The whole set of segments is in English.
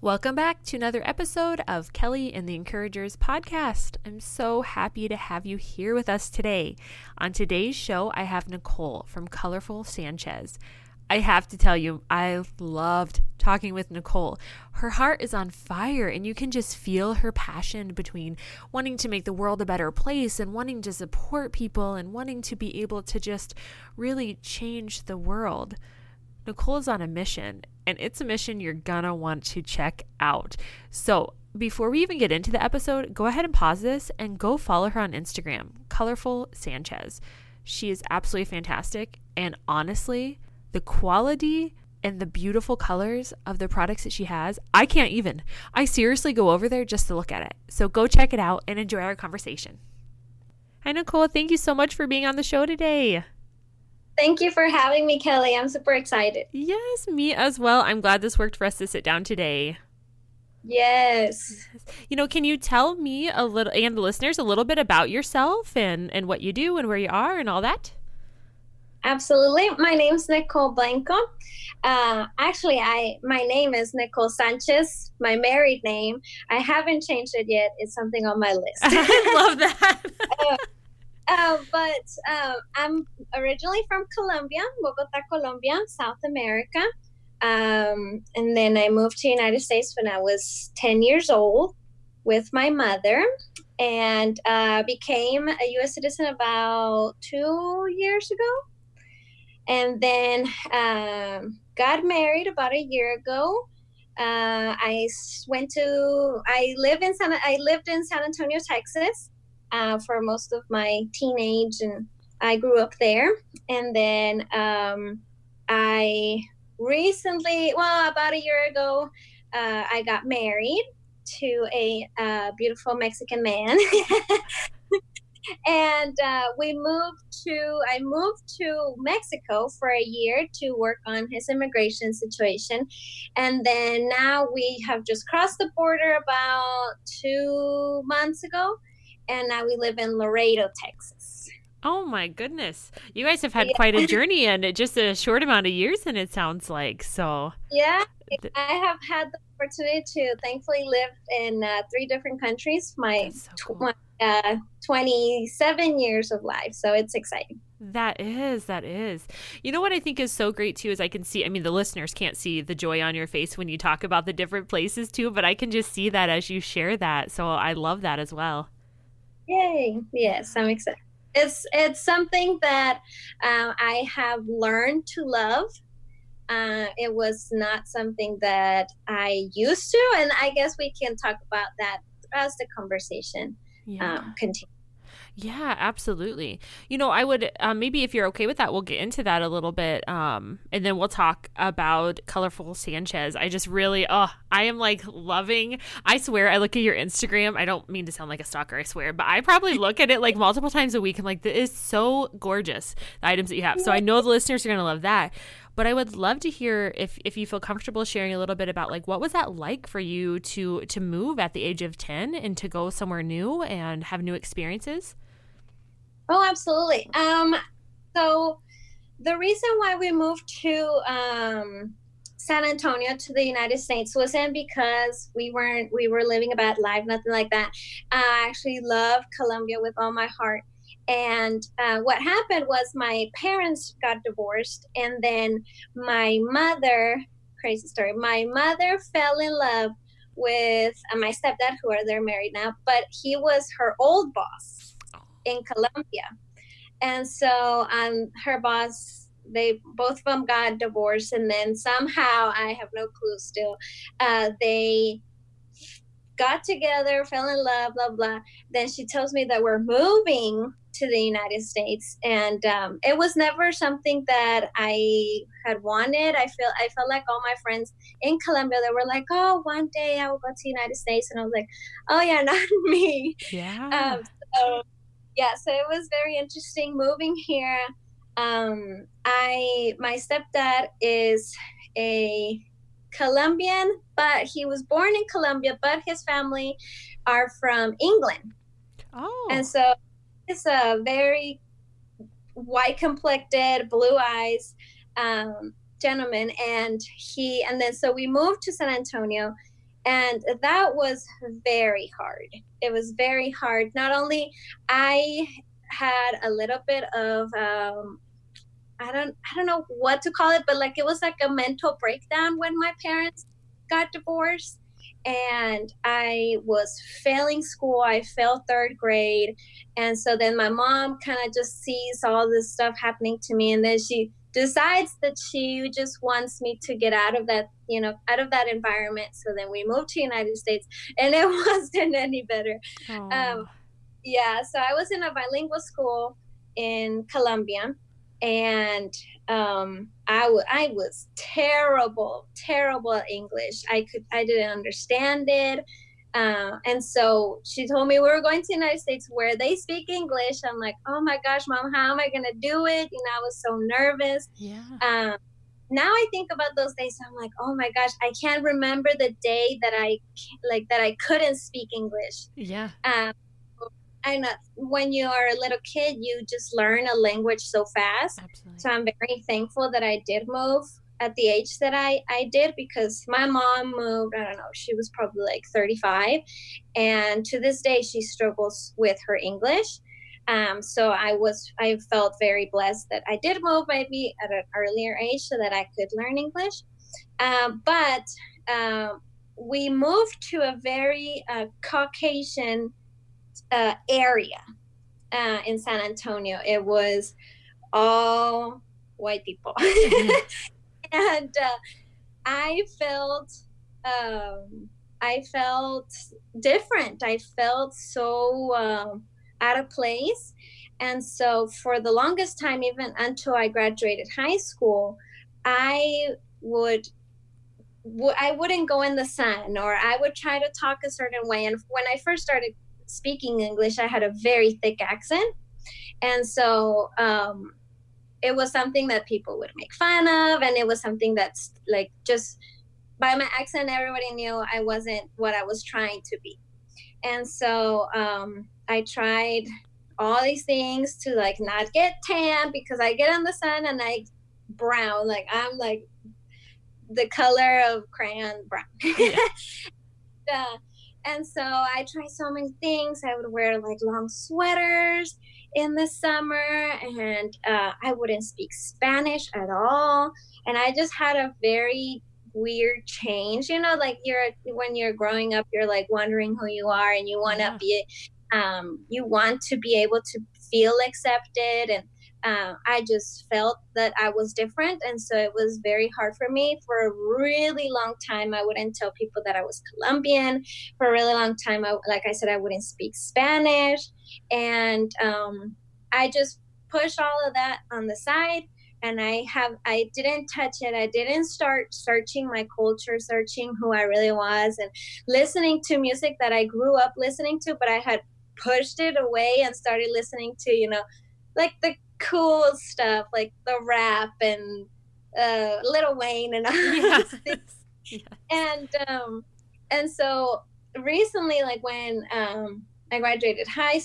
Welcome back to another episode of Kelly and the Encouragers podcast. I'm so happy to have you here with us today. On today's show, I have Nicole from Colorful Sanchez. I have to tell you, I loved talking with Nicole. Her heart is on fire, and you can just feel her passion between wanting to make the world a better place and wanting to support people and wanting to be able to just really change the world. Nicole is on a mission, and it's a mission you're gonna want to check out. So before we even get into the episode, go ahead and pause this and go follow her on Instagram, Colorful Sanchez. She is absolutely fantastic. And honestly, the quality and the beautiful colors of the products that she has, I can't even. I seriously go over there just to look at it. So go check it out and enjoy our conversation. Hi, Nicole. Thank you so much for being on the show today. Thank you for having me, Kelly. I'm super excited. Yes, me as well. I'm glad this worked for us to sit down today. Yes. You know, can you tell me a little, and the listeners, a little bit about yourself and what you do and where you are and all that? Absolutely. My name's Nicole Blanco. My name is Nicole Sanchez, my married name. I haven't changed it yet. It's something on my list. I love that. I'm originally from Colombia, Bogota, Colombia, South America. And then I moved to United States when I was 10 years old with my mother, and became a U.S. citizen about 2 years ago. And then got married about a year ago. I lived in San Antonio, Texas. For most of my teenage, and I grew up there. And then about a year ago, I got married to a beautiful Mexican man. And I moved to Mexico for a year to work on his immigration situation. And then now we have just crossed the border about 2 months ago. And now we live in Laredo, Texas. Oh, my goodness. You guys have had quite a journey, and just a short amount of years, and it sounds like. So yeah, I have had the opportunity to thankfully live in three different countries, my 27 years of life. So it's exciting. That is. You know what I think is so great too is I can see, I mean, the listeners can't see the joy on your face when you talk about the different places too, but I can just see that as you share that. So I love that as well. Yay. Yes, I'm excited. It's something that I have learned to love. It was not something that I used to, and I guess we can talk about that as the conversation continues. Yeah, absolutely. You know, I would maybe if you're okay with that, we'll get into that a little bit. And then we'll talk about Colorful Sanchez. I just really, I am like loving, I swear I look at your Instagram. I don't mean to sound like a stalker, I swear, but I probably look at it like multiple times a week. I'm like, this is so gorgeous, the items that you have. So I know the listeners are going to love that. But I would love to hear if you feel comfortable sharing a little bit about like, what was that like for you to move at the age of 10 and to go somewhere new and have new experiences? Oh, absolutely. So the reason why we moved to San Antonio to the United States wasn't because we were living a bad life, nothing like that. I actually love Colombia with all my heart. And what happened was my parents got divorced, and then my mother fell in love with my stepdad, they're married now, but he was her old boss in Colombia. And so her boss, both of them got divorced, and then somehow, I have no clue still, they got together, fell in love, blah, blah. Then she tells me that we're moving to the United States. And it was never something that I had wanted. I felt like all my friends in Colombia, they were like, oh, one day I will go to the United States. And I was like, oh yeah, not me. Yeah. So Yeah, so it was very interesting moving here. My stepdad is a Colombian, but he was born in Colombia, but his family are from England. Oh. And so it's a very white complected, blue eyes gentleman, and then we moved to San Antonio, and that was very hard. It was very hard. Not only I had a little bit of I don't know what to call it, but like it was like a mental breakdown when my parents got divorced, and I was failing school. I failed third grade, and so then my mom kind of just sees all this stuff happening to me, and then she decides that she just wants me to get out of that, you know, out of that environment. So then we moved to United States, and it wasn't any better. So I was in a bilingual school in Colombia, and I was terrible at English. I didn't understand it. And so she told me we were going to the United States where they speak English. I'm like, oh my gosh, Mom, how am I going to do it? You know, I was so nervous. Yeah. Now I think about those days. I'm like, oh my gosh, I can't remember the day that I couldn't speak English. Yeah. I know when you are a little kid, you just learn a language so fast. Absolutely. So I'm very thankful that I did move at the age that I did, because my mom moved, I don't know, she was probably like 35. And to this day, she struggles with her English. So I felt very blessed that I did move maybe at an earlier age so that I could learn English. But we moved to a very Caucasian area in San Antonio. It was all white people. And I felt different. I felt so out of place. And so for the longest time, even until I graduated high school, I wouldn't go in the sun, or I would try to talk a certain way. And when I first started speaking English, I had a very thick accent. And so, it was something that people would make fun of, and it was something that's like, just by my accent, everybody knew I wasn't what I was trying to be. And so I tried all these things to like not get tan, because I get in the sun and I brown, like I'm like the color of crayon brown. Yeah. And so I tried so many things. I would wear like long sweaters in the summer, and I wouldn't speak Spanish at all. And I just had a very weird change, you know, like when you're growing up, you're like wondering who you are, and you want to be able to feel accepted. And I just felt that I was different. And so it was very hard for me. For a really long time, I wouldn't tell people that I was Colombian. For a really long time, like I said, I wouldn't speak Spanish. And I just pushed all of that on the side. And I didn't touch it. I didn't start searching my culture, searching who I really was, and listening to music that I grew up listening to, but I had pushed it away and started listening to, you know, like the cool stuff, like the rap and Lil Wayne and all these things. Yes. And so recently, like when I graduated high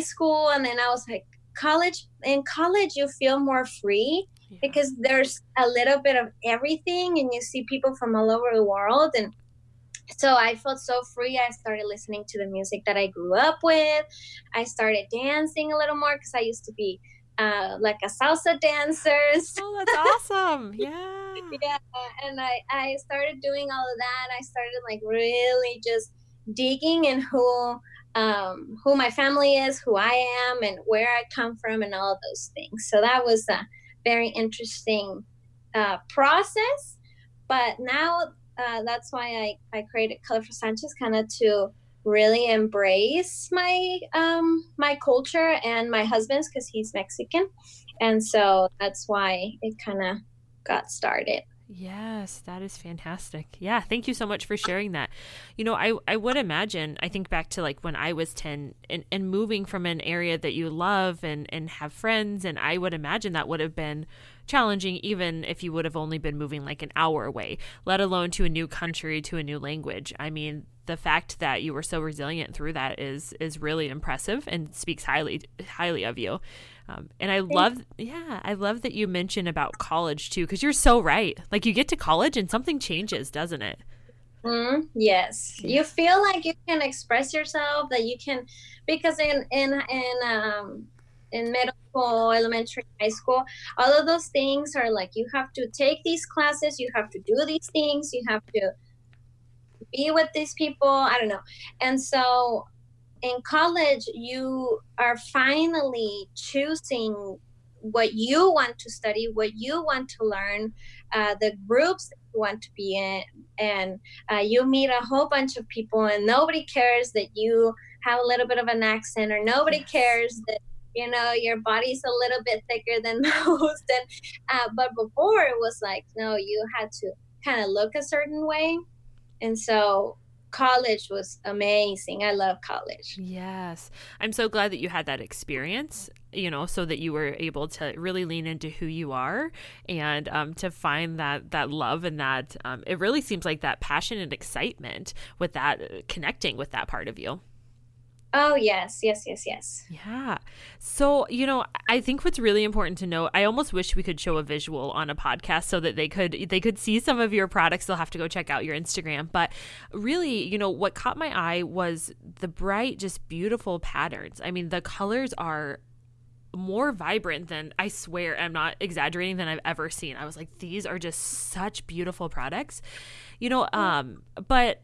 school, and then I was like college. In college, you feel more free because there's a little bit of everything, and you see people from all over the world. And so I felt so free. I started listening to the music that I grew up with. I started dancing a little more because I used to be like a salsa dancer. Oh, that's awesome. Yeah. Yeah. And I started doing all of that. I started like really just digging in who my family is, who I am, and where I come from, and all of those things. So that was a very interesting process. But now that's why I created Colorful Sanchez, kind of to really embrace my my culture and my husband's, because he's Mexican, and so that's why it kind of got started. Yes, that is fantastic. Yeah, thank you so much for sharing that. You know, I would imagine, I think back to like when I was 10 and moving from an area that you love and have friends, and I would imagine that would have been challenging even if you would have only been moving like an hour away, let alone to a new country, to a new language. I mean, the fact that you were so resilient through that is really impressive and speaks highly of you. And I love that you mentioned about college too, because you're so right. Like you get to college and something changes, doesn't it? Yes. You feel like you can express yourself, that you can, because in middle school, elementary, high school, all of those things are like, you have to take these classes, you have to do these things, you have to be with these people. I don't know. And so in college, you are finally choosing what you want to study, what you want to learn, the groups that you want to be in. And you meet a whole bunch of people, and nobody cares that you have a little bit of an accent, or nobody cares that, you know, your body's a little bit thicker than most. And, but before it was like, no, you had to kind of look a certain way. And so college was amazing. I love college. Yes. I'm so glad that you had that experience, you know, so that you were able to really lean into who you are and to find that love and that it really seems like that passion and excitement with that connecting with that part of you. Oh, yes, yes, yes, yes. Yeah. So, you know, I think what's really important to know, I almost wish we could show a visual on a podcast so that they could see some of your products. They'll have to go check out your Instagram. But really, you know, what caught my eye was the bright, just beautiful patterns. I mean, the colors are more vibrant than, I swear, I'm not exaggerating, than I've ever seen. I was like, these are just such beautiful products, you know, but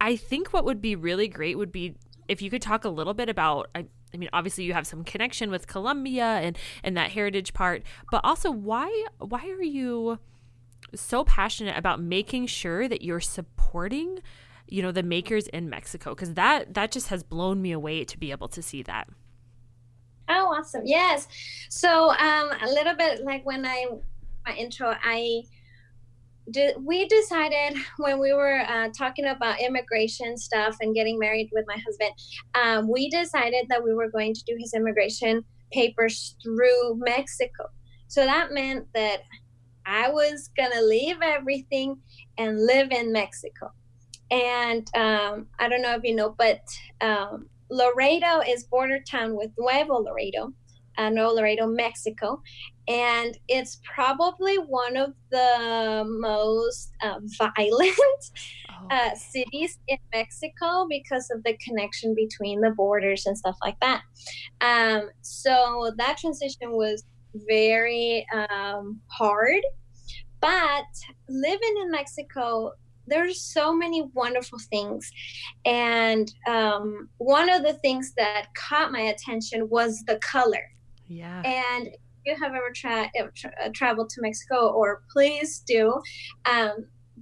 I think what would be really great would be if you could talk a little bit about, I mean, obviously you have some connection with Colombia and that heritage part, but also why are you so passionate about making sure that you're supporting, you know, the makers in Mexico? Because that just has blown me away to be able to see that. Oh, awesome. Yes. So a little bit like when my intro, we decided when we were talking about immigration stuff and getting married with my husband, we decided that we were going to do his immigration papers through Mexico. So that meant that I was going to leave everything and live in Mexico. And I don't know if you know, but Laredo is border town with Nuevo Laredo, Mexico. And it's probably one of the most violent cities in Mexico because of the connection between the borders and stuff like that. So that transition was very hard. But living in Mexico, there's so many wonderful things. And one of the things that caught my attention was the color. Yeah. And you have ever traveled to Mexico, or please do,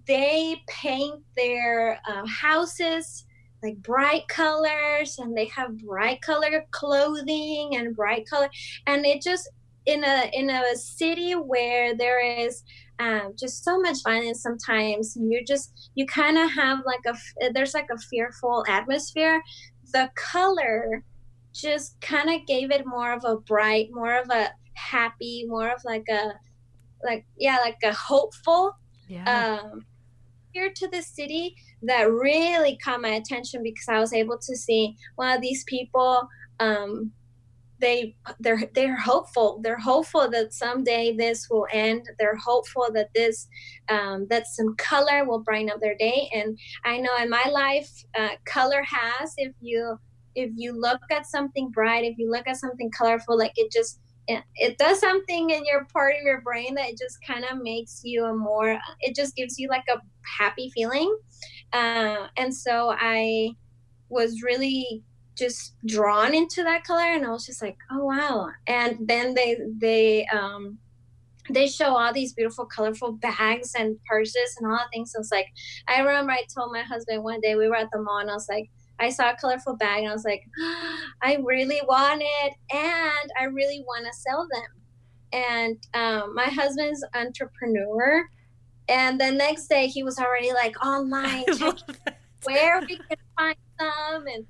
they paint their houses like bright colors, and they have bright color clothing and bright color, and it just in a city where there is just so much violence sometimes, and you kind of have there's a fearful atmosphere. The color just kind of gave it more of a bright, more of a happy, more of like a hopeful here to the city that really caught my attention, because I was able to see, well, these people they're hopeful. They're hopeful that someday this will end. They're hopeful that this that some color will brighten up their day. And I know in my life, color has, if you look at something bright, if you look at something colorful, like it does something in your part of your brain that it just kind of makes you it just gives you like a happy feeling. And so I was really just drawn into that color, and I was just like, oh, wow. And then they show all these beautiful, colorful bags and purses and all the things. So I was like, I remember I told my husband one day, we were at the mall, and I was like, I saw a colorful bag, and I was like, oh, I really want it, and I really want to sell them. And my husband's an entrepreneur. And the next day he was already like online, where we can find some. And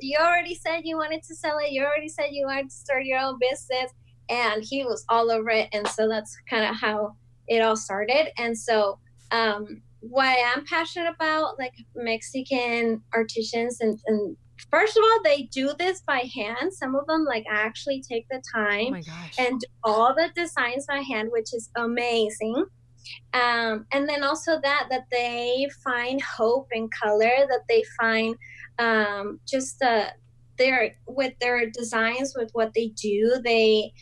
you already said you wanted to sell it. You already said you wanted to start your own business. And he was all over it. And so that's kind of how it all started. And so what I'm passionate about, like Mexican artisans, and first of all, they do this by hand. Some of them like actually take the time and do all the designs by hand, which is amazing. And then also that they find hope in color, that they find just with their designs, with what they do, they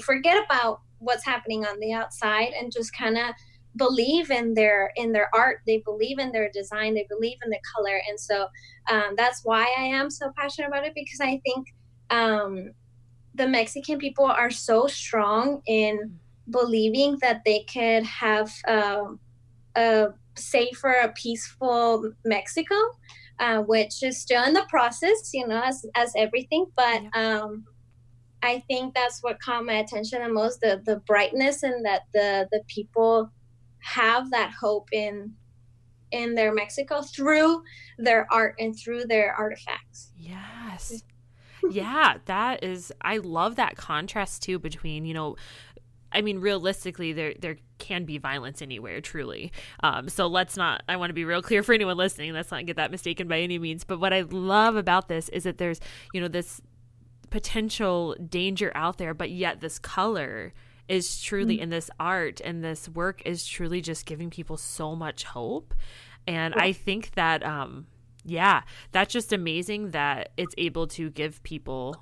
forget about what's happening on the outside and just kind of believe in their art. They believe in their design. They believe in the color. And so that's why I am so passionate about it, because I think the Mexican people are so strong in believing that they could have a safer, a peaceful Mexico, which is still in the process, you know, as everything. But I think that's what caught my attention the most, the brightness, and that the people have that hope in their Mexico through their art and through their artifacts. Yes. Yeah, that is, I love that contrast too between, you know, I mean, realistically, there can be violence anywhere, truly. So let's not, I want to be real clear for anyone listening, let's not get that mistaken by any means. But what I love about this is that there's, you know, this potential danger out there, but yet this color is truly, and this art and this work is truly just giving people so much hope. And I think that, that's just amazing that it's able to give people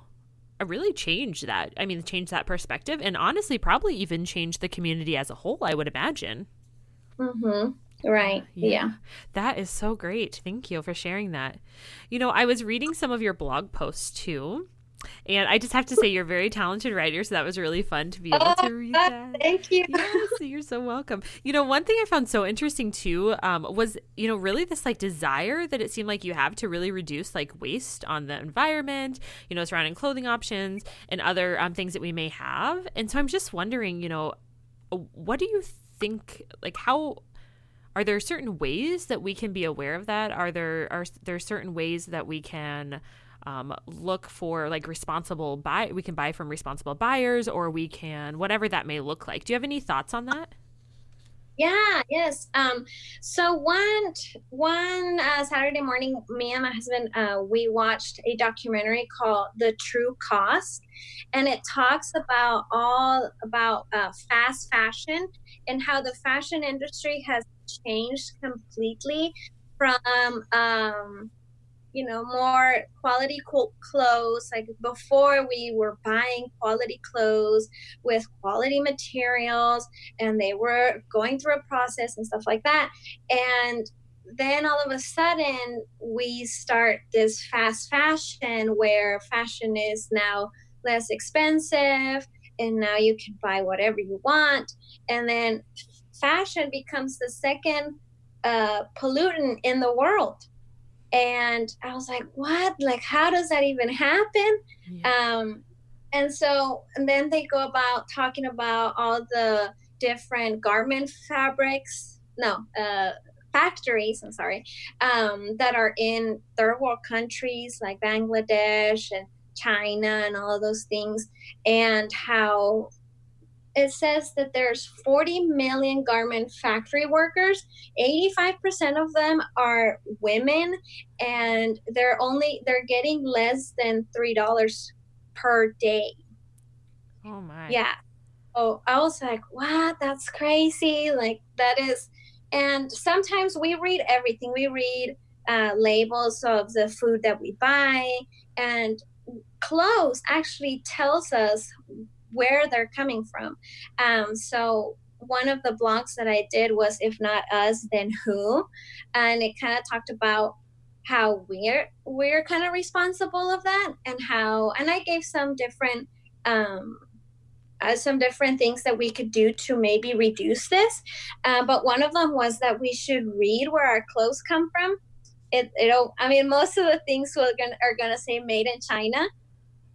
really change that perspective, and honestly probably even change the community as a whole, I would imagine. Right. Yeah. That is so great. Thank you for sharing that. You know, I was reading some of your blog posts too, and I just have to say you're a very talented writer, so that was really fun to be able to read that. Thank you. Yes, you're so welcome. You know, one thing I found so interesting too was, you know, really this like desire that it seemed like you have to really reduce like waste on the environment, you know, surrounding clothing options and other things that we may have. And so I'm just wondering, you know, what do you think, like how are there certain ways that we can be aware of that? Are there certain ways that we can look for like responsible buy, we can buy from responsible buyers, or we can, whatever that may look like. Do you have any thoughts on that? Yeah, yes. So one Saturday morning, me and my husband, we watched a documentary called The True Cost, and it talks about fast fashion and how the fashion industry has changed completely from, you know, more quality clothes. Like before, we were buying quality clothes with quality materials, and they were going through a process and stuff like that. And then all of a sudden, we start this fast fashion where fashion is now less expensive, and now you can buy whatever you want. And then fashion becomes the second pollutant in the world. And I was like, what? Like, how does that even happen? Yeah. And then they go about talking about all the different garment factories, that are in third world countries like Bangladesh and China and all of those things. And how it says that there's 40 million garment factory workers, 85% of them are women, and they're getting less than $3 per day. Oh my. Yeah. Oh, I was like, wow, that's crazy. Like that is, and sometimes we read everything. We read labels of the food that we buy, and clothes actually tells us where they're coming from. So one of the blogs that I did was If Not Us, Then Who? And it kind of talked about how we're kind of responsible of that, and how, and I gave some different things that we could do to maybe reduce this. But one of them was that we should read where our clothes come from. Most of the things are gonna say made in China,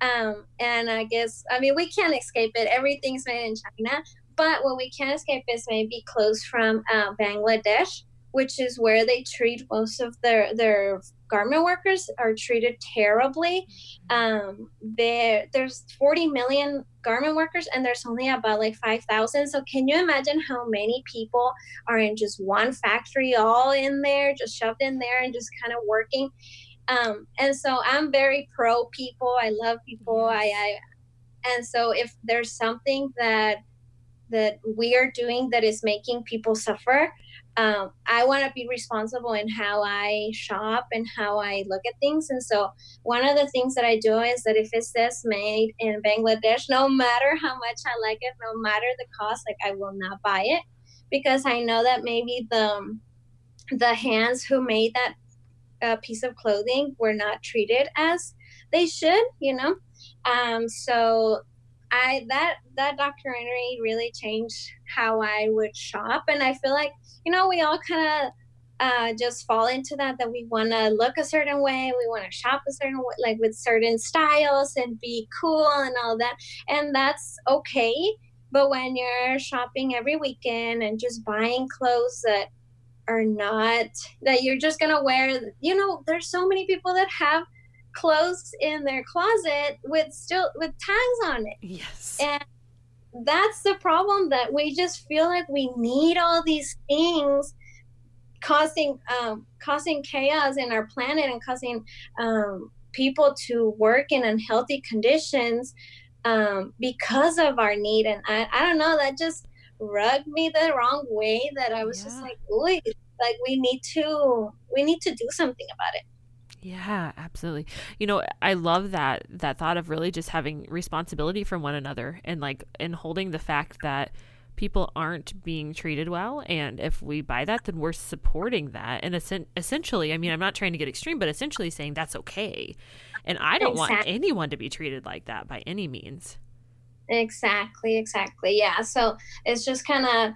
And I guess, I mean, we can't escape it. Everything's made in China. But what we can escape is maybe clothes from Bangladesh, which is where they treat most of their garment workers are treated terribly. There's 40 million garment workers and there's only about like 5,000. So can you imagine how many people are in just one factory, all in there, just shoved in there and just kind of working? And so I'm very pro people. I love people. And so if there's something that we are doing that is making people suffer, I want to be responsible in how I shop and how I look at things. And so one of the things that I do is that if it says made in Bangladesh, no matter how much I like it, no matter the cost, like I will not buy it, because I know that maybe the hands who made that piece of clothing were not treated as they should, you know? That documentary really changed how I would shop. And I feel like, you know, we all kind of just fall into that we want to look a certain way. We want to shop a certain way, like with certain styles and be cool and all that. And that's okay. But when you're shopping every weekend and just buying clothes that are not, that you're just going to wear, you know, there's so many people that have clothes in their closet with tags on it. Yes. And that's the problem, that we just feel like we need all these things, causing chaos in our planet and causing people to work in unhealthy conditions because of our need. And I don't know, that just rubbed me the wrong way, that I was just like, ooh, like we need to do something about it. Yeah, absolutely. You know, I love that thought of really just having responsibility from one another and holding the fact that people aren't being treated well. And if we buy that, then we're supporting that. And essentially, I mean, I'm not trying to get extreme, but essentially saying that's okay. And I don't want anyone to be treated like that by any means. Exactly. Yeah. So it's just kind of,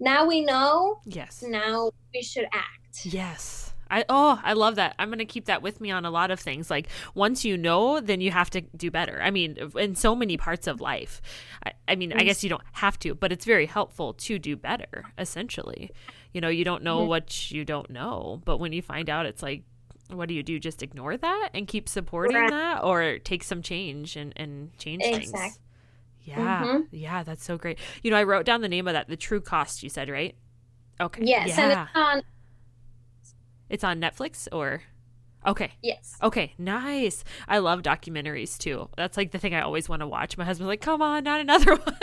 now we know. Yes. Now we should act. Yes. I love that. I'm going to keep that with me on a lot of things. Like, once you know, then you have to do better. I mean, in so many parts of life. I mean, I guess you don't have to, but it's very helpful to do better, essentially. You know, you don't know what you don't know. But when you find out, it's like, what do? Just ignore that and keep supporting that, or take some change and change things. Yeah. Mm-hmm. Yeah, that's so great. You know, I wrote down the name of that, The True Cost, you said, right? Okay. Yes. Yeah. And it's on... It's on Netflix or? Okay. Yes. Okay. Nice. I love documentaries too. That's like the thing I always want to watch. My husband's like, come on, not another one.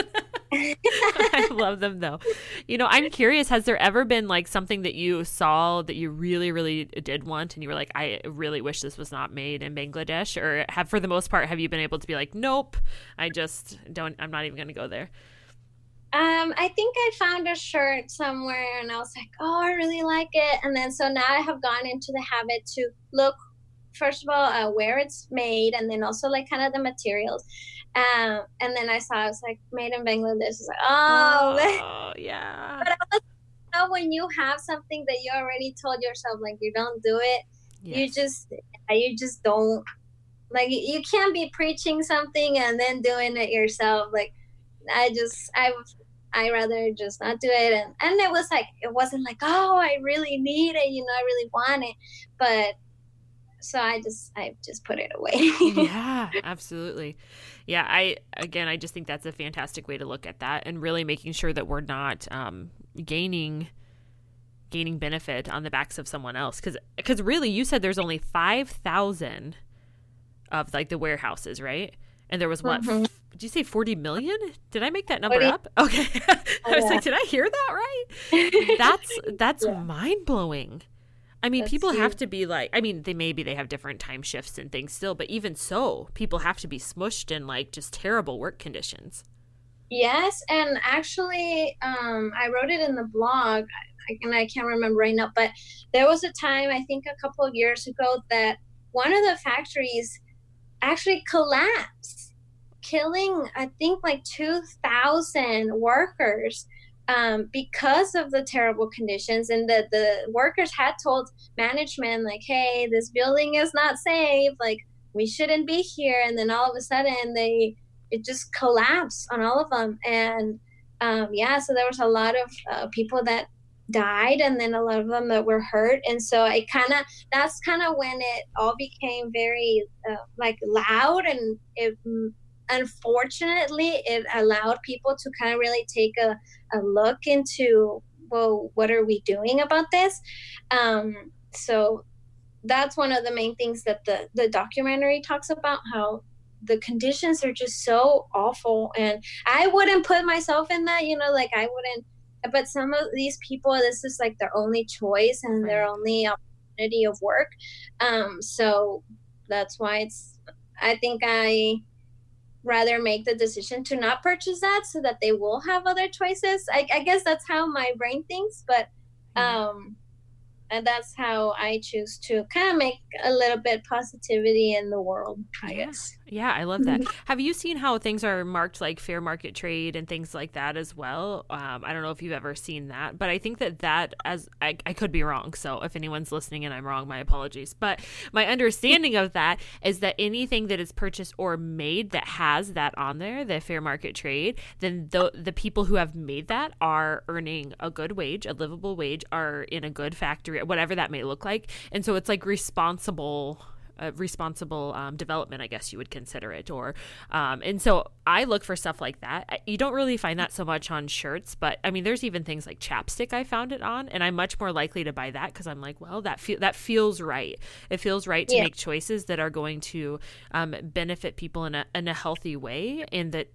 I love them though. You know, I'm curious, has there ever been like something that you saw that you really, really did want and you were like, I really wish this was not made in Bangladesh? Or for the most part, have you been able to be like, nope, I'm not even going to go there? I think I found a shirt somewhere and I was like, oh, I really like it. And then so now I have gone into the habit to look, first of all, where it's made, and then also like kind of the materials. And then I saw it was like made in Bangladesh. I was like, oh yeah. But I also, when you have something that you already told yourself, like you don't do it, you just don't. Like you can't be preaching something and then doing it yourself. Like I rather just not do it. And it was like, it wasn't like, oh, I really need it, you know, I really want it. But so I just put it away. Yeah, absolutely. Yeah. I just think that's a fantastic way to look at that, and really making sure that we're not gaining benefit on the backs of someone else. Cause really, you said there's only 5,000 of like the warehouses, right? And there was what? Mm-hmm. Did you say 40 million? Did I make that number up? Okay. I was like, did I hear that right? That's mind blowing. I mean, people have to be like, I mean, they have different time shifts and things still, but even so, people have to be smushed in like just terrible work conditions. Yes. And actually, I wrote it in the blog, and I can't remember right now, but there was a time, I think a couple of years ago, that one of the factories actually collapsed, killing, I think, like 2,000 workers because of the terrible conditions. And the workers had told management, like, hey, this building is not safe. Like, we shouldn't be here. And then all of a sudden it just collapsed on all of them. And so there was a lot of people that died, and then a lot of them that were hurt. And so it that's when it all became very loud, and it unfortunately it allowed people to kind of really take a look into, well, what are we doing about this? So that's one of the main things that the documentary talks about, how the conditions are just so awful. And I wouldn't put myself in that, I wouldn't, but some of these people, this is like their only choice and right. their only opportunity of work. So that's why I think I rather make the decision to not purchase that, so that they will have other choices. I guess that's how my brain thinks, but and that's how I choose to kind of make a little bit positivity in the world, I guess. Yeah, I love that. Have you seen how things are marked like fair market trade and things like that as well? I don't know if you've ever seen that, but I think that as I could be wrong. So if anyone's listening and I'm wrong, my apologies. But my understanding of that is that anything that is purchased or made that has that on there, the fair market trade, then the people who have made that are earning a good wage, a livable wage, are in a good factory, whatever that may look like. And so it's like responsible development, I guess you would consider it, or and so I look for stuff like that. You don't really find that so much on shirts, but I mean, there's even things like chapstick I found it on, and I'm much more likely to buy that because I'm like, well, that feels right. It feels right to make choices that are going to benefit people in a healthy way, and that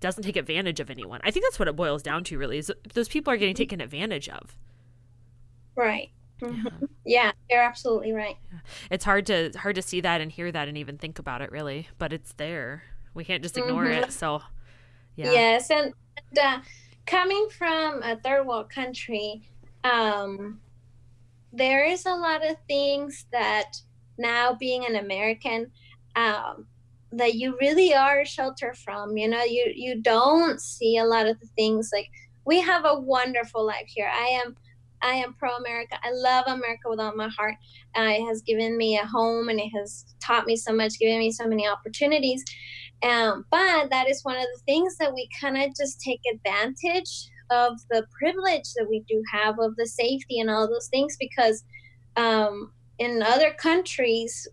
doesn't take advantage of anyone. I think that's what it boils down to, really, is those people are getting taken advantage of. Right. Mm-hmm. Yeah, you're absolutely right. It's hard to see that and hear that and even think about it, really, but it's there. We can't just ignore it. So, yeah. Yes, and coming from a third world country, there is a lot of things that now, being an American, that you really are sheltered from. You don't see a lot of the things. Like, we have a wonderful life here. I am pro-America. I love America with all my heart. It has given me a home, and it has taught me so much, given me so many opportunities. But that is one of the things that we kind of just take advantage of, the privilege that we do have, of the safety and all those things, because in other countries,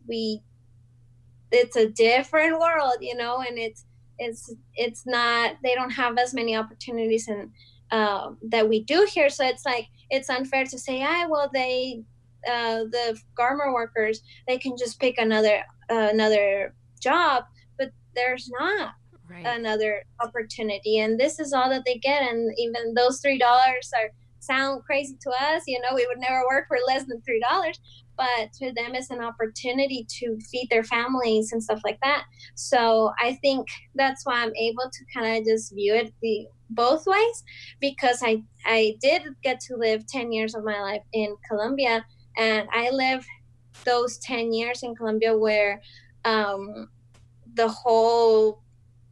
it's a different world, and it's not, they don't have as many opportunities and that we do here. So it's like, it's unfair to say, the garment workers, they can just pick another job, but there's not another opportunity. And this is all that they get. And even those $3 sound crazy to us. We would never work for less than $3, but to them it's an opportunity to feed their families and stuff like that. So I think that's why I'm able to kind of just view it both ways, because I did get to live 10 years of my life in Colombia, and I lived those 10 years in Colombia where the whole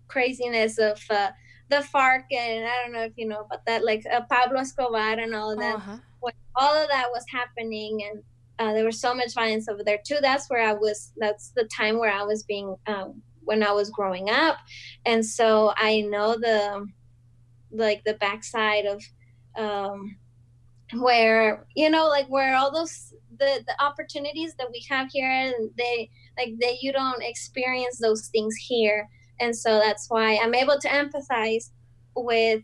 craziness of the FARC, and I don't know if you know about that, like Pablo Escobar and all of that, when all of that was happening, and there was so much violence over there too. That's the time where I was being when I was growing up, and so I know the backside of where where all those the opportunities that we have here, and they you don't experience those things here, and so that's why I'm able to empathize with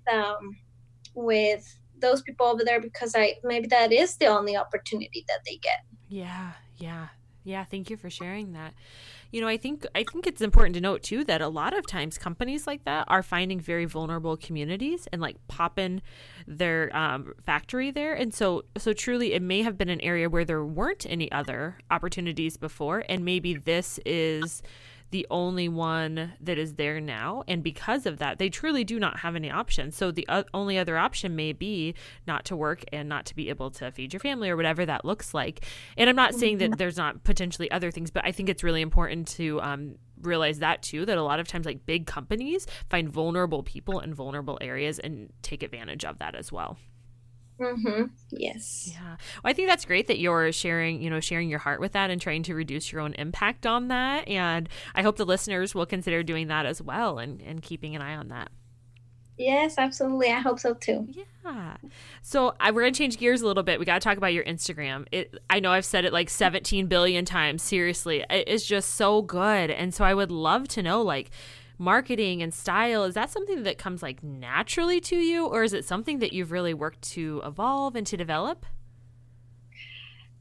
those people over there, because maybe that is the only opportunity that they get. Yeah. Thank you for sharing that. I think it's important to note too that a lot of times companies like that are finding very vulnerable communities and popping their factory there, and so truly it may have been an area where there weren't any other opportunities before, and maybe this is the only one that is there now, and because of that they truly do not have any options. So the only other option may be not to work and not to be able to feed your family, or whatever that looks like. And I'm not saying that there's not potentially other things, but I think it's really important to realize that too, that a lot of times big companies find vulnerable people in vulnerable areas and take advantage of that as well. Mm-hmm. Yes. Yeah. Well, I think that's great that you're sharing your heart with that and trying to reduce your own impact on that. And I hope the listeners will consider doing that as well and keeping an eye on that. Yes, absolutely. I hope so too. Yeah. So we're going to change gears a little bit. We got to talk about your Instagram. I know I've said it like 17 billion times. Seriously, it is just so good. And so I would love to know, like, marketing and style, is that something that comes like naturally to you, or is it something that you've really worked to evolve and to develop?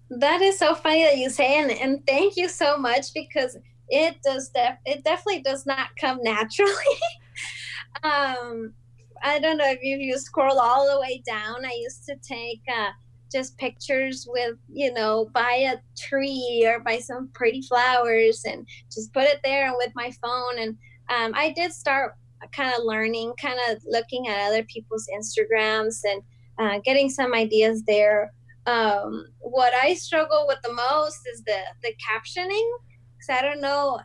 That is so funny that you say, and thank you so much, because it definitely does not come naturally. I don't know if you scroll all the way down. I used to take just pictures with, by a tree or by some pretty flowers and just put it there and with my phone. And I did start kind of learning, kind of looking at other people's Instagrams and getting some ideas there. What I struggle with the most is the captioning. Because I don't know,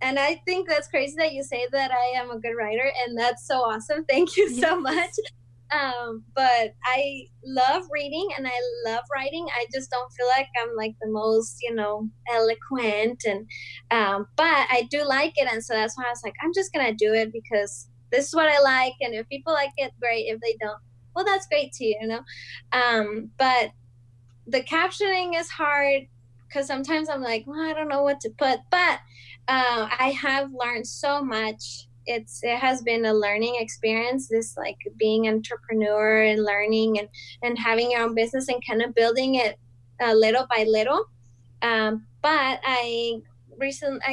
and I think that's crazy that you say that I am a good writer, and that's so awesome. Thank you so much. But I love reading and I love writing. I just don't feel like I'm like the most, eloquent but I do like it. And so that's why I was like, I'm just going to do it because this is what I like. And if people like it, great. If they don't, well, that's great too, but the captioning is hard because sometimes I'm like, well, I don't know what to put, but, I have learned so much. It has been a learning experience, this like being an entrepreneur and learning and having your own business and kind of building it little by little. But I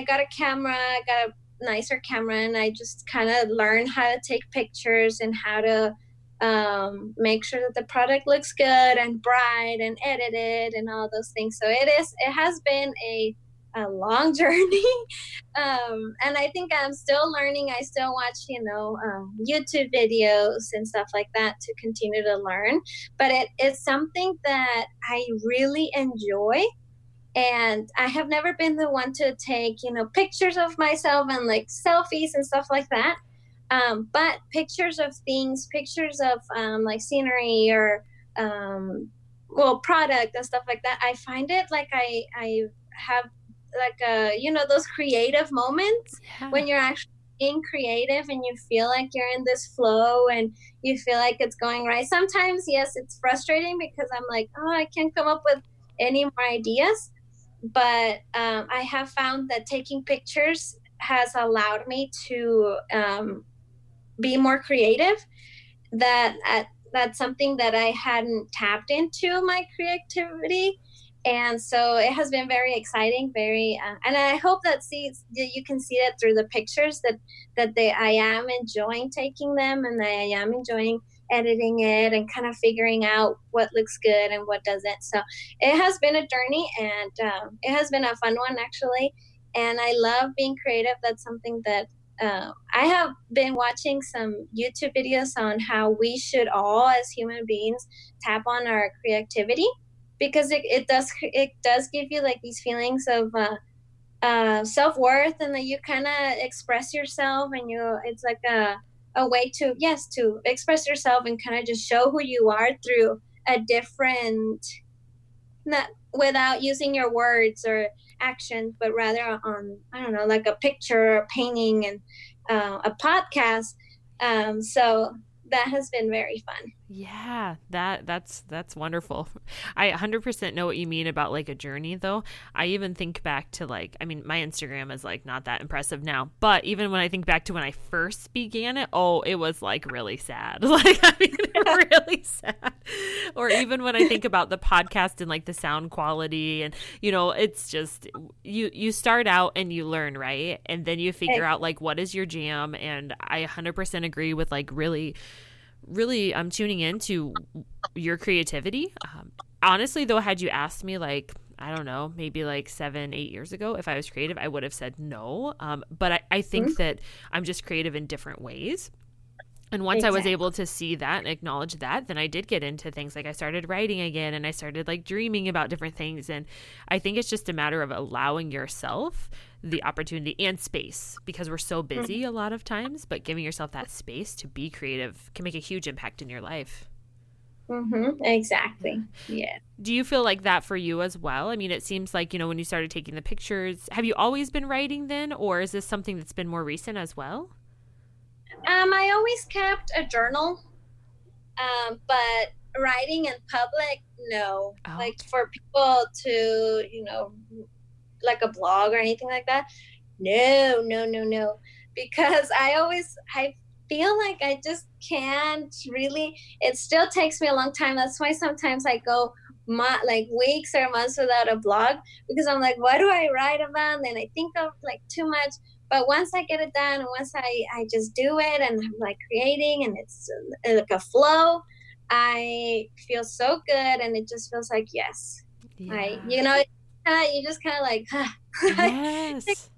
got a camera, I got a nicer camera, and I just kind of learned how to take pictures and how to make sure that the product looks good and bright and edited and all those things. So it has been a long journey, and I think I'm still learning. I still watch YouTube videos and stuff like that to continue to learn, but it's something that I really enjoy. And I have never been the one to take pictures of myself and like selfies and stuff like that, but pictures of things, pictures of like scenery or product and stuff like that, I find it like I have like those creative moments. Yeah. When you're actually being creative and you feel like you're in this flow and you feel like it's going right. Sometimes, yes, it's frustrating because I'm like, oh, I can't come up with any more ideas. But I have found that taking pictures has allowed me to be more creative. That's something that I hadn't tapped into, my creativity. And so it has been very exciting, and I hope that you can see that through the pictures that I am enjoying taking them, and I am enjoying editing it and kind of figuring out what looks good and what doesn't. So it has been a journey, and it has been a fun one actually. And I love being creative. That's something that I have been watching some YouTube videos on how we should all as human beings tap on our creativity. Because it does give you like these feelings of self-worth, and that you kind of express yourself, and it's like a way to express yourself and kind of just show who you are through a different, not without using your words or actions, but rather on, I don't know, like a picture or a painting and a podcast. So that has been very fun. Yeah, that's wonderful. I 100% know what you mean about like a journey though. I even think back to like, my Instagram is like not that impressive now, but even when I think back to when I first began it, it was like really sad. Like, really sad. Or even when I think about the podcast and like the sound quality and, it's just, you start out and you learn, right? And then you figure out like, what is your jam? And I 100% agree with like really I'm tuning into your creativity. Honestly though, had you asked me like, I don't know, maybe like 7-8 years ago, if I was creative, I would have said no. But I think that I'm just creative in different ways. And once I was able to see that and acknowledge that, then I did get into things like I started writing again, and I started like dreaming about different things. And I think it's just a matter of allowing yourself the opportunity and space, because we're so busy a lot of times, but giving yourself that space to be creative can make a huge impact in your life. Mm-hmm. Exactly. Yeah. Do you feel like that for you as well? I mean, it seems like, you know, when you started taking the pictures, have you always been writing then, or is this something that's been more recent as well? I always kept a journal, but writing in public, no. Oh. Like for people to, you know, like a blog or anything like that. No. Because I feel like I just can't really, it still takes me a long time. That's why sometimes I go weeks or months without a blog, because I'm like, what do I write about? And I think of like too much. But once I get it done, and once I just do it and I'm like creating and it's like a flow, I feel so good. And it just feels like, yes, yeah. You just kind of like, yes.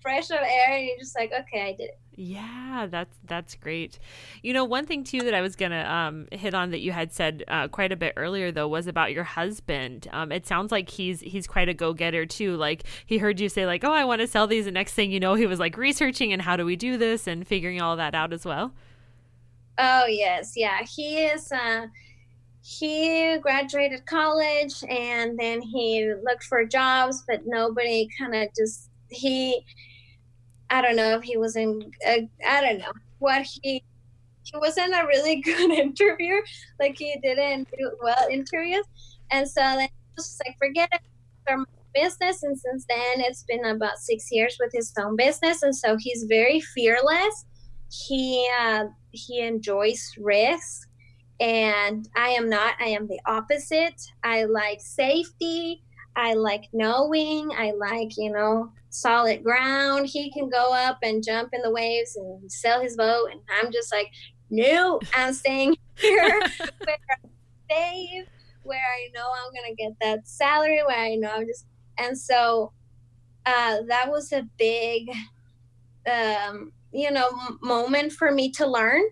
Fresh of air, and you're just like, okay, I did it. Yeah, that's great. You know, one thing too that I was gonna hit on that you had said quite a bit earlier though was about your husband. It sounds like he's quite a go-getter too. Like he heard you say like, oh, I want to sell these, and next thing you know, he was like researching and how do we do this and figuring all that out as well. Oh yes, yeah, he is. He graduated college and then he looked for jobs, but nobody kind of just I don't know if he was he wasn't a really good interviewer. Like he didn't do well in interviews. And so then he was just like, forget it, start my business. And since then it's been about 6 years with his own business. And so he's very fearless. He enjoys risk. And I am not, I am the opposite. I like safety. I like knowing, I like, you know, solid ground. He can go up and jump in the waves and sail his boat. And I'm just like, no, I'm staying here where I'm safe, where I know I'm going to get that salary, where I know I'm just. And so that was a big, moment for me to learn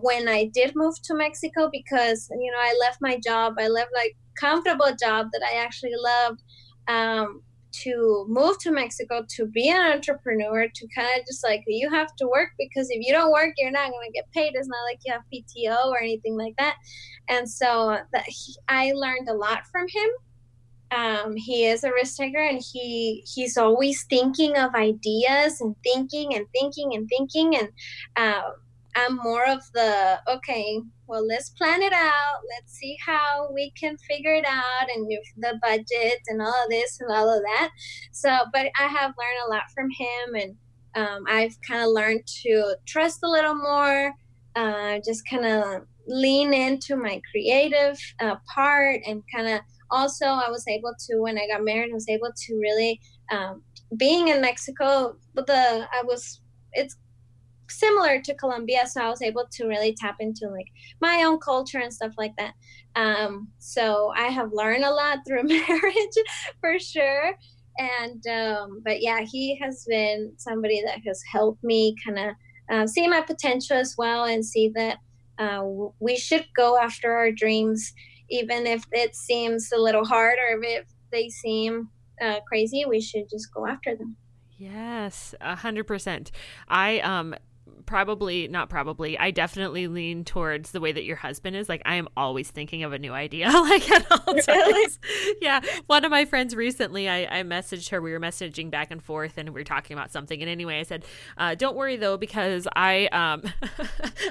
when I did move to Mexico, because, you know, I left my job. I left like comfortable job that I actually loved to move to Mexico, to be an entrepreneur, to kind of just like, you have to work, because if you don't work, you're not going to get paid. It's not like you have PTO or anything like that. And so I learned a lot from him. He is a risk taker, and he's always thinking of ideas and thinking. And I'm more of the, okay, well, let's plan it out. Let's see how we can figure it out, and the budget and all of this and all of that. So, but I have learned a lot from him, and I've kind of learned to trust a little more, just kind of lean into my creative part. And kind of also I was able to, when I got married, I was able to really, being in Mexico, it's similar to Colombia, so I was able to really tap into like my own culture and stuff like that. So I have learned a lot through marriage for sure. And but yeah, he has been somebody that has helped me kind of see my potential as well, and see that we should go after our dreams, even if it seems a little hard or if they seem crazy. We should just go after them. Yes, 100%. I I definitely lean towards the way that your husband is. Like, I am always thinking of a new idea, like at all times. Really? Yeah. One of my friends recently, I messaged her. We were messaging back and forth, and we were talking about something. And anyway, I said, don't worry though, because I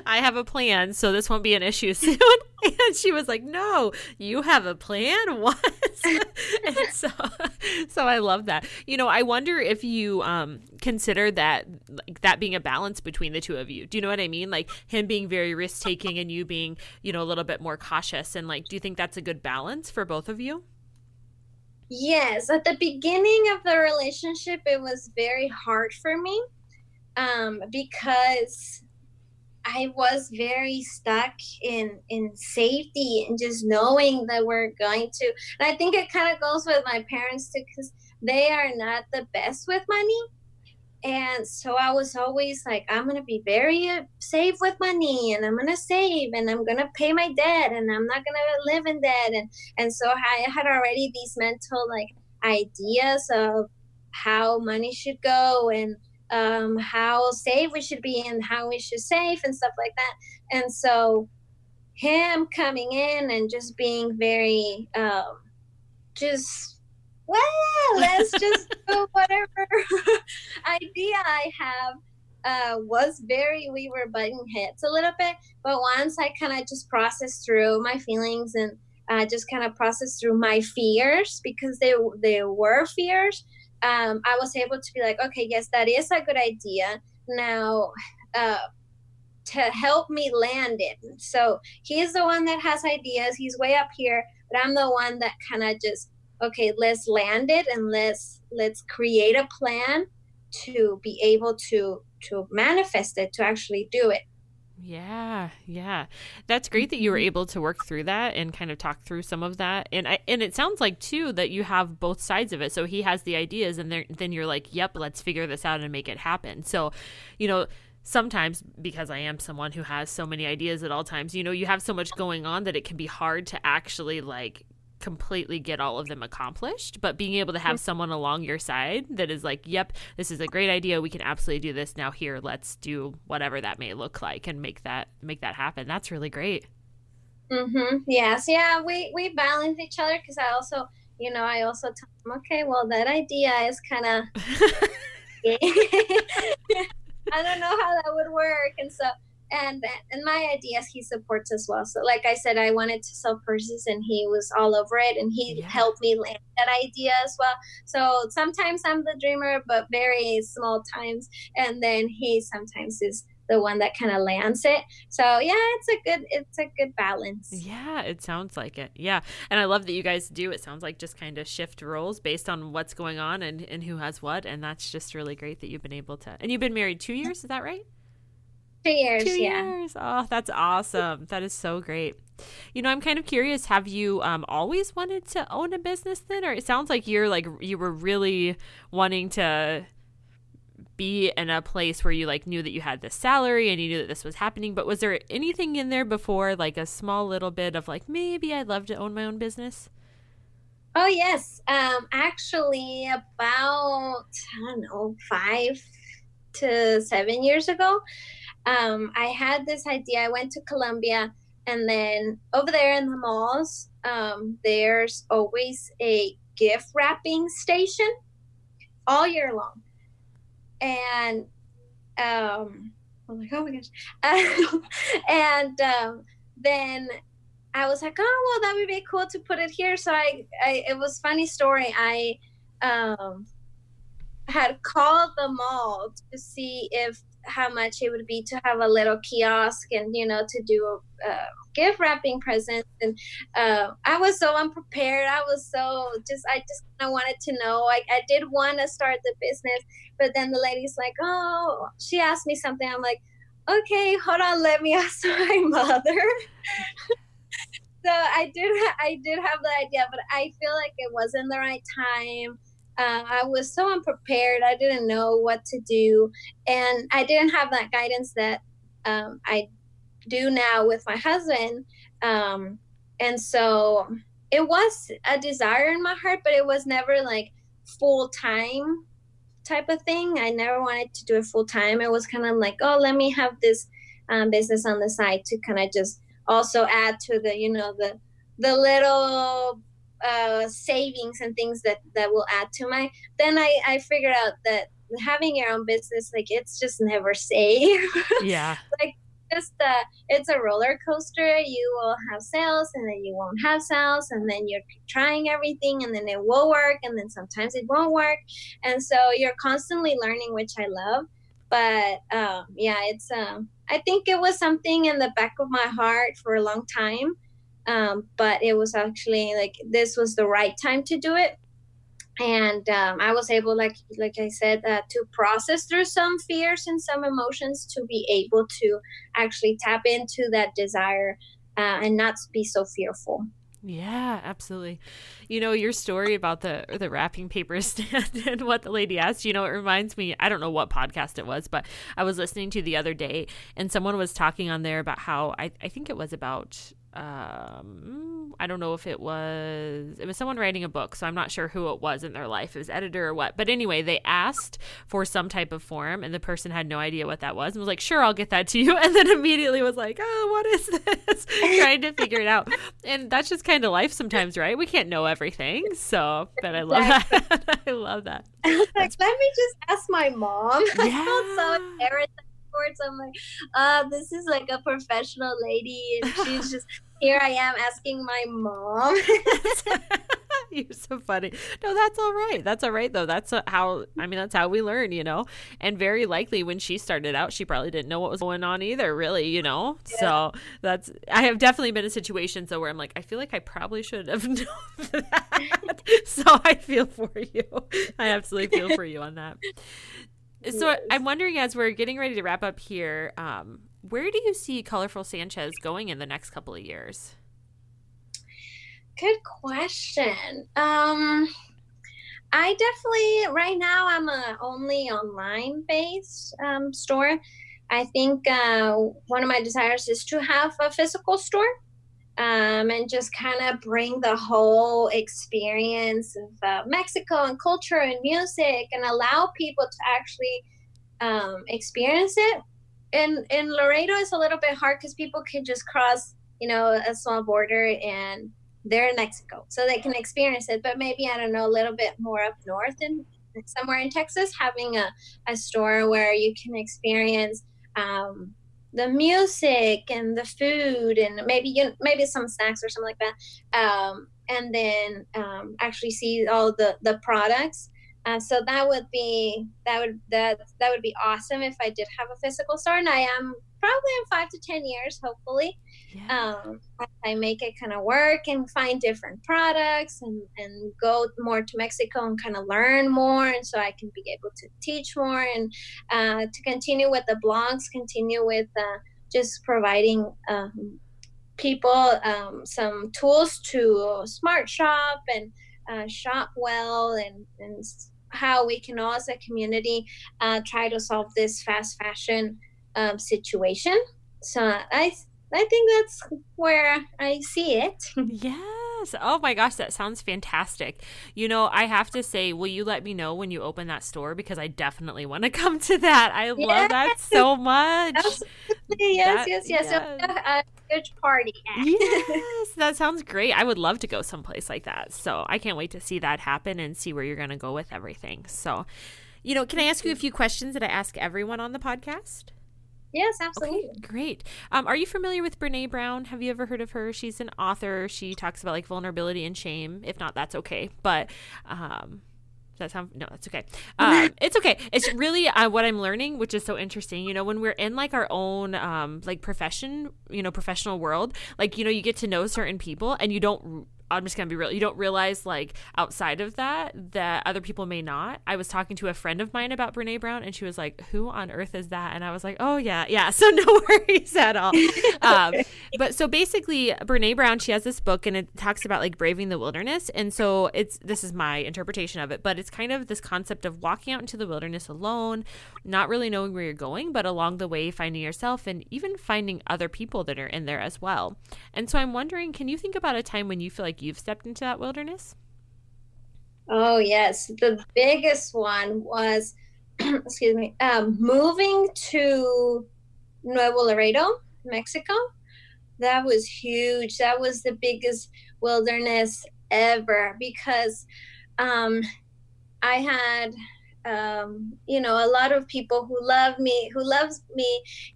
have a plan, so this won't be an issue soon. And she was like, no, you have a plan? What? And so I love that. You know, I wonder if you consider that, like, that being a balance between the two of you. Do you know what I mean? Like him being very risk-taking and you being, you know, a little bit more cautious. And like, do you think that's a good balance for both of you? Yes. At the beginning of the relationship, it was very hard for me because I was very stuck in safety and just knowing that we're going to. And I think it kind of goes with my parents too, because they are not the best with money. And so I was always like, I'm going to be very safe with money, and I'm going to save, and I'm going to pay my debt, and I'm not going to live in debt. And so I had already these mental like ideas of how money should go, and how safe we should be, and how we should save and stuff like that. And so him coming in and just being very, let's just do whatever idea I have, we were butting heads a little bit. But once I kind of just processed through my feelings and just kind of processed through my fears, because they were fears, I was able to be like, okay, yes, that is a good idea. Now, to help me land it. So he's the one that has ideas. He's way up here, but I'm the one that kind of just, okay, let's land it and let's create a plan to be able to manifest it, to actually do it. Yeah. That's great that you were able to work through that and kind of talk through some of that. And it sounds like, too, that you have both sides of it. So he has the ideas and then you're like, yep, let's figure this out and make it happen. So, you know, sometimes, because I am someone who has so many ideas at all times, you know, you have so much going on that it can be hard to actually like completely get all of them accomplished, but being able to have someone along your side that is like, yep, this is a great idea, we can absolutely do this, now here, let's do whatever that may look like and make that happen. That's really great. Yes. Yeah, we balance each other, because I also, you know, I also tell them, okay, well, that idea is kind of I don't know how that would work, and my ideas he supports as well. So like I said, I wanted to sell purses and he was all over it, and he helped me land that idea as well. So sometimes I'm the dreamer, but very small times. And then he sometimes is the one that kind of lands it. So yeah, it's a good balance. Yeah, it sounds like it. Yeah. And I love that you guys do, it sounds like, just kind of shift roles based on what's going on and who has what. And that's just really great that you've been able to, and you've been married 2 years, is that right? 2 years, Two years. Oh, that's awesome. That is so great. You know, I'm kind of curious, have you always wanted to own a business then? Or it sounds like you're like, you were really wanting to be in a place where you like knew that you had this salary and you knew that this was happening. But was there anything in there before, like a small little bit of like, maybe I'd love to own my own business? Oh, yes. Actually, about, I don't know, 5 to 7 years ago, I had this idea. I went to Colombia, and then over there in the malls, there's always a gift wrapping station all year long. And I'm like, oh my gosh. And then I was like, oh, well, that would be cool to put it here. So I it was a funny story. I had called the mall to see how much it would be to have a little kiosk and, you know, to do gift wrapping presents. And I was so unprepared. I just kind of wanted to know. I did want to start the business, but then the lady's like, oh, she asked me something. I'm like, okay, hold on, let me ask my mother. So I did have the idea, but I feel like it wasn't the right time. I was so unprepared. I didn't know what to do. And I didn't have that guidance that I do now with my husband. And so it was a desire in my heart, but it was never like full time type of thing. I never wanted to do it full time. It was kind of like, oh, let me have this business on the side to kind of just also add to the, you know, the little savings and things that will add to my. Then I figured out that having your own business, like, it's just never safe. Yeah. Like, just it's a roller coaster. You will have sales, and then you won't have sales, and then you're trying everything, and then it will work, and then sometimes it won't work. And so you're constantly learning, which I love. But yeah, it's I think it was something in the back of my heart for a long time. But it was actually like, this was the right time to do it. And I was able, like I said, to process through some fears and some emotions to be able to actually tap into that desire and not be so fearful. Yeah, absolutely. You know, your story about the wrapping paper stand and what the lady asked, you know, it reminds me, I don't know what podcast it was, but I was listening to the other day, and someone was talking on there about how I think it was about I don't know if it was someone writing a book, so I'm not sure who it was in their life. It was editor or what. But anyway, they asked for some type of form, and the person had no idea what that was and was like, sure, I'll get that to you. And then immediately was like, oh, what is this? Trying to figure it out. And that's just kind of life sometimes, right? We can't know everything. So, but I love that. I love that. I was like, let me just ask my mom. Yeah. I felt so embarrassed. I'm like, this is like a professional lady, and she's just here I am asking my mom. You're so funny. No, that's all right. That's all right, though. That's how we learn, you know. And very likely when she started out, she probably didn't know what was going on either, really, you know. Yeah. So I have definitely been in situations though where I'm like, I feel like I probably should have known that. So I feel for you. I absolutely feel for you on that. So yes. I'm wondering, as we're getting ready to wrap up here, where do you see Colorful Sanchez going in the next couple of years? Good question. I definitely, right now I'm only online based store. I think one of my desires is to have a physical store and just kind of bring the whole experience of Mexico and culture and music, and allow people to actually experience it. And in Laredo, it's a little bit hard because people can just cross, you know, a small border and they're in Mexico, so they can experience it. But maybe, I don't know, a little bit more up north and somewhere in Texas, having a store where you can experience the music and the food, and maybe some snacks or something like that, and then actually see all the products. So that would be awesome if I did have a physical store. And I am probably in 5 to 10 years, hopefully, yeah. I make it kind of work and find different products and go more to Mexico and kind of learn more. And so I can be able to teach more and to continue with the blogs, continue with just providing people some tools to smart shop and shop well, and how we can all as a community try to solve this fast fashion situation. So I think that's where I see it. Yes. Oh my gosh, that sounds fantastic. You know, I have to say, will you let me know when you open that store? Because I definitely want to come to that. I love that so much. Absolutely. Yes. Party. Yes, that sounds great. I would love to go someplace like that. So I can't wait to see that happen and see where you're going to go with everything. So, you know, can I ask you a few questions that I ask everyone on the podcast? Yes, absolutely. Okay, great. Are you familiar with Brene Brown? Have you ever heard of her? She's an author. She talks about like vulnerability and shame. If not, that's okay. But, that's okay. It's okay. It's really what I'm learning, which is so interesting. You know, when we're in like our own like profession, you know, professional world, like, you know, you get to know certain people, and I'm just going to be real. You don't realize, like, outside of that other people may not. I was talking to a friend of mine about Brene Brown, and she was like, who on earth is that? And I was like, oh, yeah. So no worries at all. But so basically, Brene Brown, she has this book, and it talks about, like, braving the wilderness. And so this is my interpretation of it, but it's kind of this concept of walking out into the wilderness alone, not really knowing where you're going, but along the way finding yourself and even finding other people that are in there as well. And so I'm wondering, can you think about a time when you feel like you've stepped into that wilderness? Oh, yes. The biggest one was, excuse me, moving to Nuevo Laredo, Mexico. That was huge. That was the biggest wilderness ever, because I had, you know, a lot of people who loves me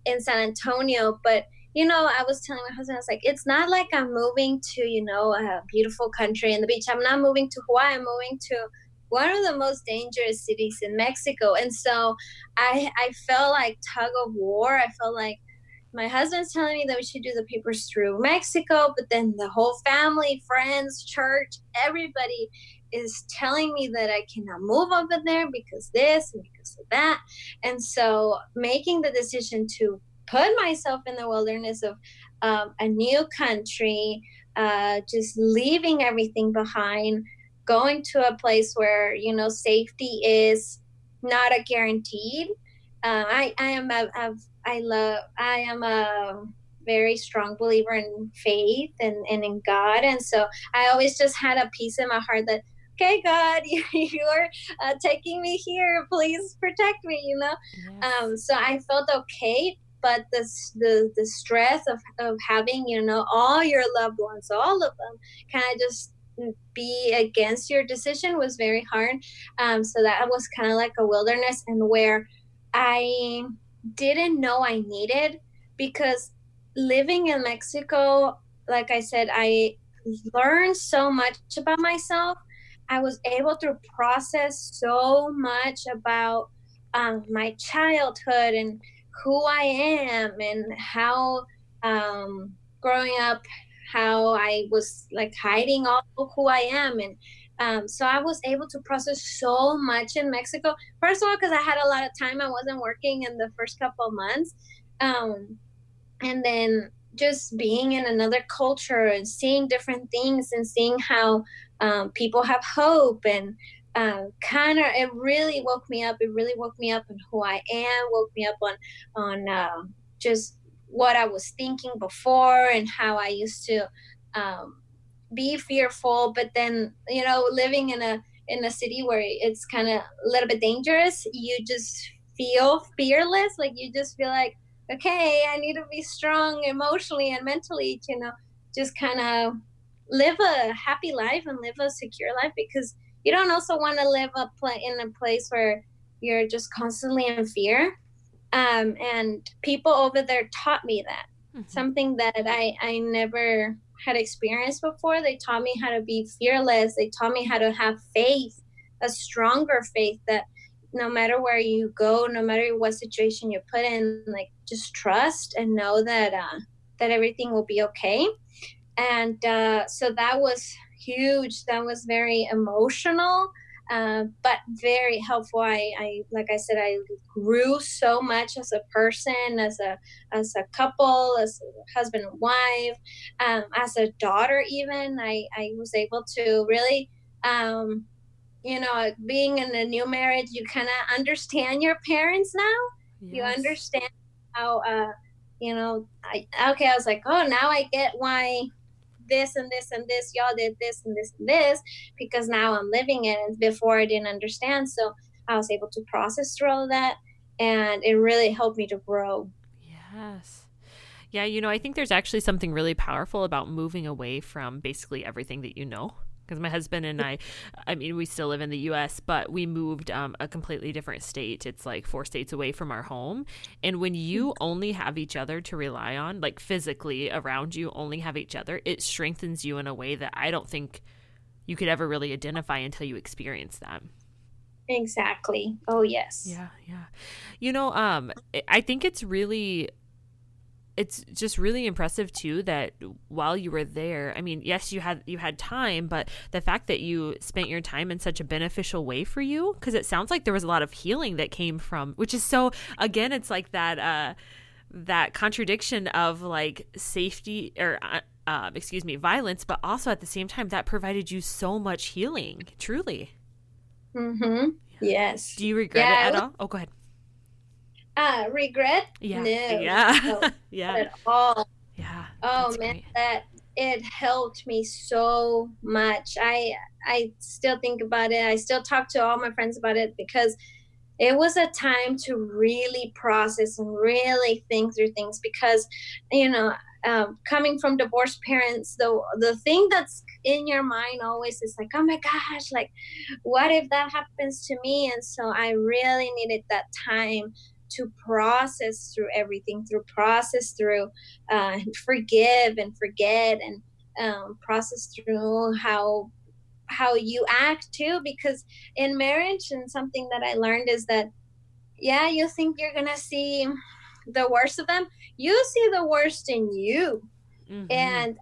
in San Antonio, but you know, I was telling my husband, I was like, it's not like I'm moving to, you know, a beautiful country and the beach. I'm not moving to Hawaii. I'm moving to one of the most dangerous cities in Mexico. And so I felt like tug of war. I felt like my husband's telling me that we should do the papers through Mexico, but then the whole family, friends, church, everybody is telling me that I cannot move over there because this and because of that. And so making the decision to put myself in the wilderness of a new country, just leaving everything behind, going to a place where, you know, safety is not a guaranteed. I am a very strong believer in faith and in God. And so I always just had a peace in my heart that, okay, God, you're taking me here. Please protect me, you know? Yes. So I felt okay. But the stress of having, you know, all your loved ones, all of them, kind of just be against your decision was very hard. So that was kind of like a wilderness, and where I didn't know I needed, because living in Mexico, like I said, I learned so much about myself. I was able to process so much about my childhood and who I am, and how growing up, how I was like hiding all who I am. And so I was able to process so much in Mexico. First of all, because I had a lot of time, I wasn't working in the first couple of months. And then just being in another culture and seeing different things and seeing how people have hope, and it really woke me up. It really woke me up on who I am, woke me up on just what I was thinking before, and how I used to be fearful. But then, you know, living in a city where it's kind of a little bit dangerous, you just feel fearless. Like, you just feel like, okay, I need to be strong emotionally and mentally, you know, just kind of live a happy life and live a secure life, because you don't also want to live in a place where you're just constantly in fear. And people over there taught me that. Mm-hmm. Something that I never had experienced before. They taught me how to be fearless. They taught me how to have faith, a stronger faith that no matter where you go, no matter what situation you put in, like, just trust and know that everything will be okay. And so that was huge. That was very emotional, but very helpful. I like I said, I grew so much as a person, as a couple, as a husband and wife, as a daughter even. I was able to really, you know, being in a new marriage, you kind of understand your parents now. Yes. You understand how, you know, I was like, oh, now I get why this and this and this, y'all did this and this and this, because now I'm living it, and before I didn't understand. So I was able to process through all of that, and it really helped me to grow. Yes. Yeah, you know, I think there's actually something really powerful about moving away from basically everything that you know. Because my husband and I mean, we still live in the U.S., but we moved a completely different state. It's like 4 states away from our home. And when you only have each other to rely on, like physically around you only have each other, it strengthens you in a way that I don't think you could ever really identify until you experience that. Exactly. Oh, yes. Yeah, yeah. You know, I think it's just really impressive too that while you were there, I mean, yes, you had time, but the fact that you spent your time in such a beneficial way for you, because it sounds like there was a lot of healing that came from, which is so, again, it's like that contradiction of like safety or violence, but also at the same time that provided you so much healing, truly. Mm-hmm. Yes. Do you regret it at all? Oh, go ahead. Regret? Yeah. No. Yeah. No, yeah. Not at all. Yeah. Oh man, great. That it helped me so much. I still think about it. I still talk to all my friends about it, because it was a time to really process and really think through things, because, you know, coming from divorced parents, the thing that's in your mind always is like, oh my gosh, like, what if that happens to me? And so I really needed that time to process through everything, forgive and forget, and process through how you act too. Because in marriage, and something that I learned is that, yeah, you think you're gonna see the worst of them, you see the worst in you. Mm-hmm. And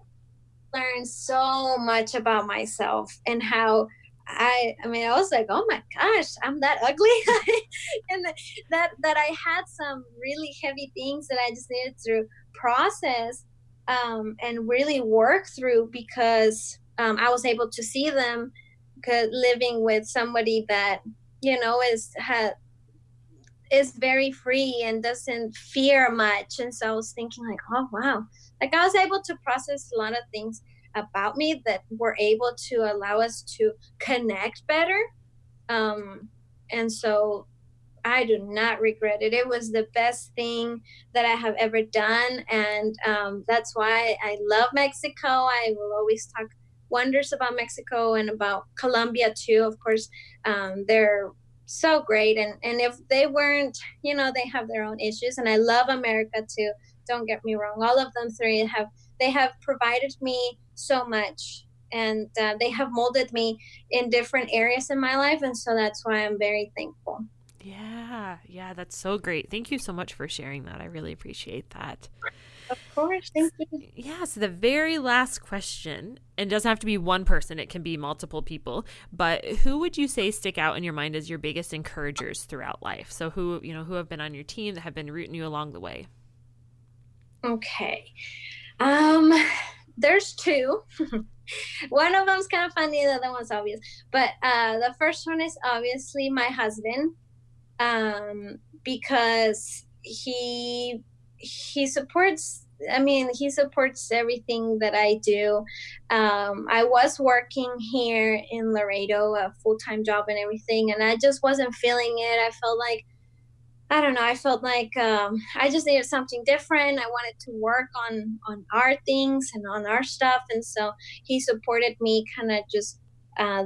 learn so much about myself, and how I mean, I was like, oh my gosh, I'm that ugly. And that I had some really heavy things that I just needed to process and really work through, because I was able to see them, living with somebody that, you know, is very free and doesn't fear much. And so I was thinking like, oh, wow. Like I was able to process a lot of things about me that were able to allow us to connect better. And so I do not regret it. It was the best thing that I have ever done. And that's why I love Mexico. I will always talk wonders about Mexico and about Colombia too. Of course, they're so great. And if they weren't, you know, they have their own issues. And I love America too. Don't get me wrong. All of them three have provided me so much. And they have molded me in different areas in my life. And so that's why I'm very thankful. Yeah, that's so great. Thank you so much for sharing that. I really appreciate that. Of course, thank you. Yeah, so the very last question, and it doesn't have to be one person, it can be multiple people, but who would you say stick out in your mind as your biggest encouragers throughout life? So who have been on your team that have been rooting you along the way? Okay. There's two. One of them's kind of funny, the other one's obvious. But the first one is obviously my husband. Because he supports, I mean, he supports everything that I do. I was working here in Laredo, a full-time job and everything, and I just wasn't feeling it. I felt like, I don't know, I felt like I just needed something different. I wanted to work on our things and on our stuff. And so he supported me kind of just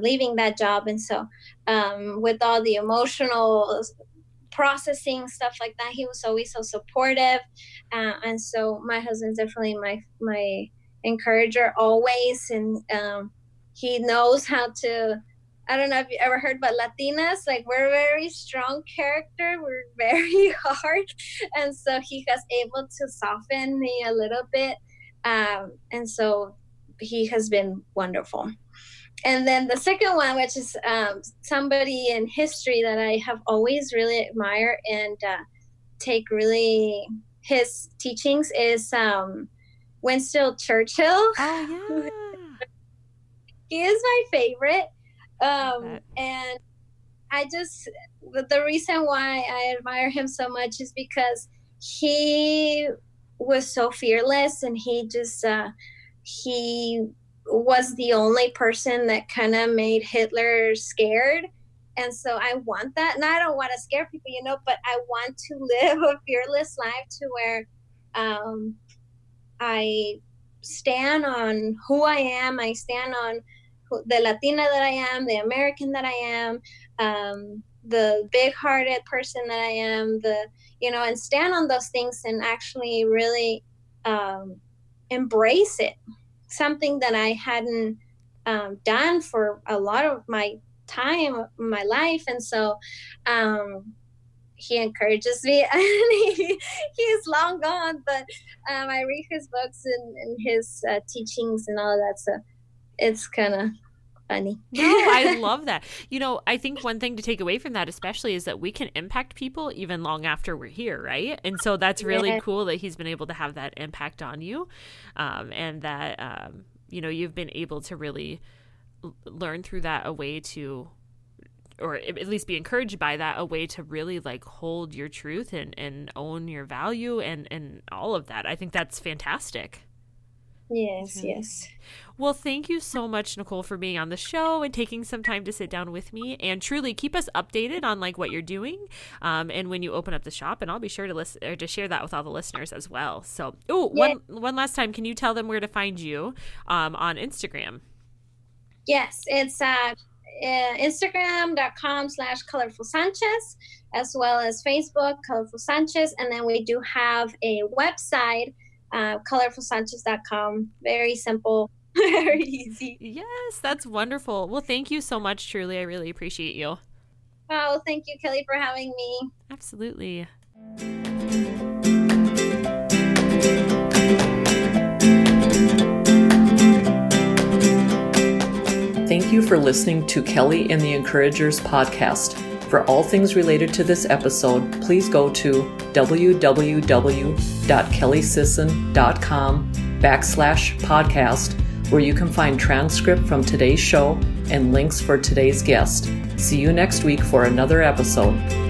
leaving that job. And so with all the emotional processing stuff like that, he was always so supportive. And so my husband's definitely my encourager always. And he knows how to, I don't know if you ever heard, but Latinas, like we're very strong character. We're very hard. And so he has able to soften me a little bit. And so he has been wonderful. And then the second one, which is somebody in history that I have always really admired and take really his teachings is Winston Churchill. Oh, yeah. He is my favorite. And I just, the reason why I admire him so much is because he was so fearless and he just, he was the only person that kind of made Hitler scared. And so I want that. And I don't want to scare people, you know, but I want to live a fearless life to where I stand on who I am. I stand on the Latina that I am, the American that I am, the big-hearted person that I am, and stand on those things and actually really embrace it. Something that I hadn't done for a lot of my time, my life. And so he encourages me. He's long gone, but I read his books and his teachings and all of that. So it's kind of funny. No, I love that. You know, I think one thing to take away from that especially is that we can impact people even long after we're here, right? And so that's really cool that he's been able to have that impact on you and that, you've been able to really learn through that a way to, or at least be encouraged by that, a way to really like hold your truth and own your value and all of that. I think that's fantastic. Yes. Well, thank you so much, Nicole, for being on the show and taking some time to sit down with me, and truly keep us updated on like what you're doing and when you open up the shop, and I'll be sure to listen or to share that with all the listeners as well. So one last time, can you tell them where to find you on Instagram? Yes, it's Instagram.com/Colorful Sanchez, as well as Facebook, Colorful Sanchez. And then we do have a website, colorfulsanchez.com. Very simple, very easy. Yes, that's wonderful. Well, thank you so much, truly. I really appreciate you. Oh, thank you, Kelly, for having me. Absolutely. Thank you for listening to Kelly and the Encouragers podcast. For all things related to this episode, please go to www.kellysisson.com/podcast, where you can find transcript from today's show and links for today's guest. See you next week for another episode.